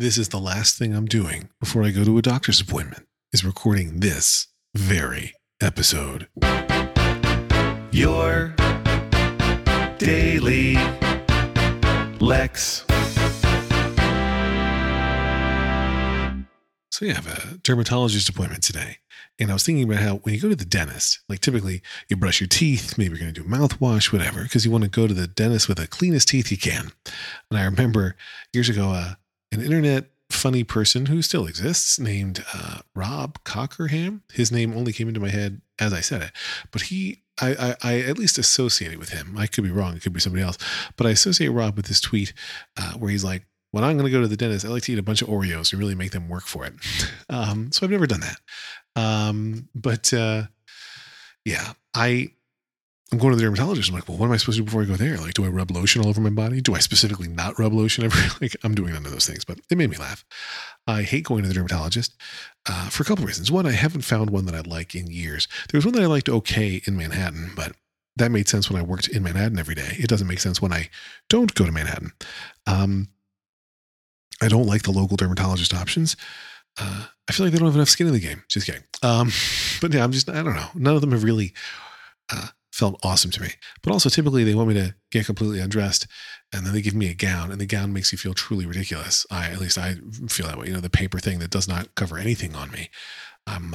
This is the last thing I'm doing before I go to a doctor's appointment, is recording this very episode. Your Daily Lex. So yeah, I have a dermatologist appointment today. And I was thinking about how when you go to the dentist, like typically you brush your teeth, maybe you're going to do mouthwash, whatever, because you want to go to the dentist with the cleanest teeth you can. And I remember years ago, an internet funny person who still exists named Rob Cockerham. His name only came into my head as I said it, but I at least associate it with him. I could be wrong. It could be somebody else, but I associate Rob with this tweet where he's like, when I'm going to go to the dentist, I like to eat a bunch of Oreos and really make them work for it. So I've never done that. I'm going to the dermatologist. I'm like, well, what am I supposed to do before I go there? Like, do I rub lotion all over my body? Do I specifically not rub lotion every? Like, I'm doing none of those things, but it made me laugh. I hate going to the dermatologist for a couple of reasons. One, I haven't found one that I like in years. There was one that I liked okay in Manhattan, but that made sense when I worked in Manhattan every day. It doesn't make sense when I don't go to Manhattan. I don't like the local dermatologist options. I feel like they don't have enough skin in the game. Just kidding. But yeah, I don't know. None of them have really felt awesome to me. But also typically they want me to get completely undressed and then they give me a gown and the gown makes you feel truly ridiculous. At least I feel that way. You know, the paper thing that does not cover anything on me. I'm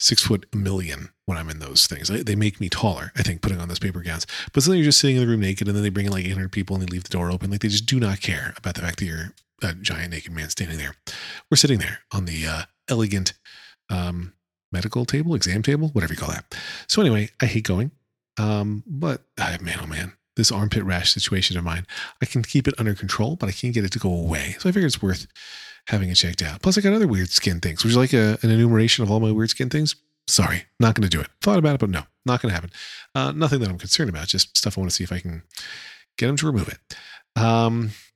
6'1" when I'm in those things. They make me taller, I think, putting on those paper gowns. But suddenly you're just sitting in the room naked and then they bring in like 800 people and they leave the door open. Like they just do not care about the fact that you're a giant naked man standing there. We're sitting there on the elegant medical table, exam table, whatever you call that. So anyway, I hate going. But this armpit rash situation of mine, I can keep it under control, but I can't get it to go away. So I figured it's worth having it checked out. Plus I got other weird skin things. Would you like an enumeration of all my weird skin things? Sorry, not going to do it. Thought about it, but no, not going to happen. Nothing that I'm concerned about, just stuff I want to see if I can get them to remove it.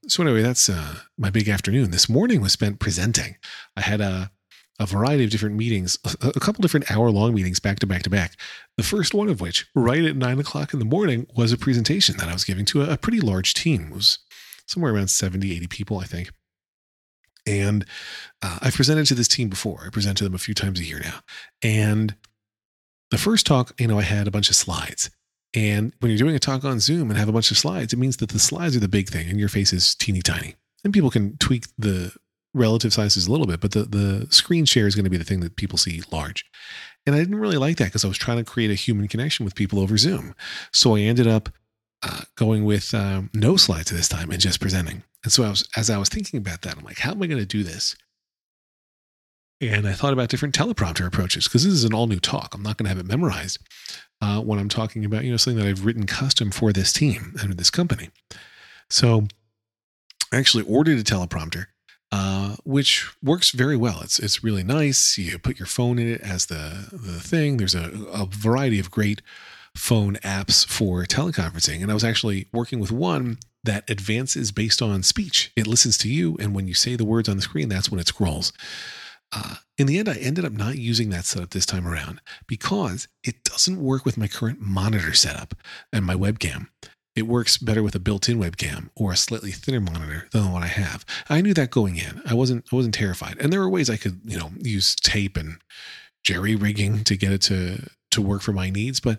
So anyway, that's my big afternoon. This morning was spent presenting. I had a variety of different meetings, a couple different hour-long meetings back to back to back. The first one of which, right at 9:00 in the morning, was a presentation that I was giving to a pretty large team. It was somewhere around 70, 80 people, I think. And I've presented to this team before. I present to them a few times a year now. And the first talk, I had a bunch of slides. And when you're doing a talk on Zoom and have a bunch of slides, it means that the slides are the big thing and your face is teeny tiny. And people can tweak the relative sizes a little bit, but the screen share is going to be the thing that people see large. And I didn't really like that because I was trying to create a human connection with people over Zoom. So I ended up going with no slides this time and just presenting. And so as I was thinking about that, I'm like, how am I going to do this? And I thought about different teleprompter approaches because this is an all new talk. I'm not going to have it memorized when I'm talking about, something that I've written custom for this team and this company. So I actually ordered a teleprompter, which works very well. It's really nice. You put your phone in it as the thing. There's a variety of great phone apps for teleconferencing. And I was actually working with one that advances based on speech. It listens to you. And when you say the words on the screen, that's when it scrolls. In the end, I ended up not using that setup this time around because it doesn't work with my current monitor setup and my webcam. It works better with a built-in webcam or a slightly thinner monitor than the one I have. I knew that going in. I wasn't terrified. And there were ways I could, use tape and jerry-rigging to get it to work for my needs. But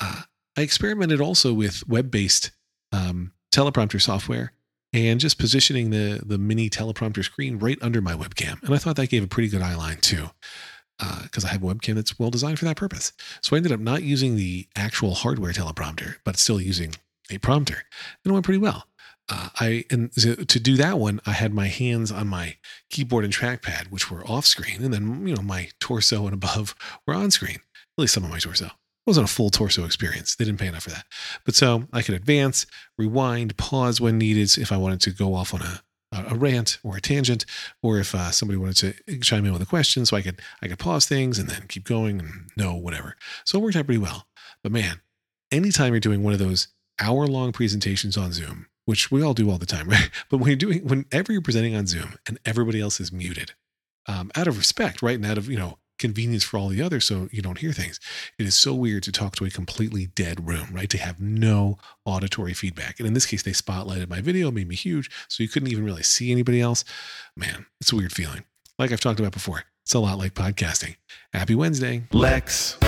I experimented also with web-based teleprompter software and just positioning the mini teleprompter screen right under my webcam. And I thought that gave a pretty good eye line too, because I have a webcam that's well designed for that purpose. So I ended up not using the actual hardware teleprompter, but still using a prompter. And it went pretty well. To do that one, I had my hands on my keyboard and trackpad, which were off screen. And then, my torso and above were on screen, at least some of my torso. It wasn't a full torso experience. They didn't pay enough for that. But so I could advance, rewind, pause when needed if I wanted to go off on a rant or a tangent, or if somebody wanted to chime in with a question, so I could pause things and then keep going and whatever. So it worked out pretty well. But man, anytime you're doing one of those hour-long presentations on Zoom, which we all do all the time, right? But whenever you're presenting on Zoom and everybody else is muted, out of respect, right? And out of, convenience for all the others, so you don't hear things. It is so weird to talk to a completely dead room, right? To have no auditory feedback. And in this case, they spotlighted my video, made me huge, so you couldn't even really see anybody else. Man, it's a weird feeling. Like I've talked about before, it's a lot like podcasting. Happy Wednesday. Lex.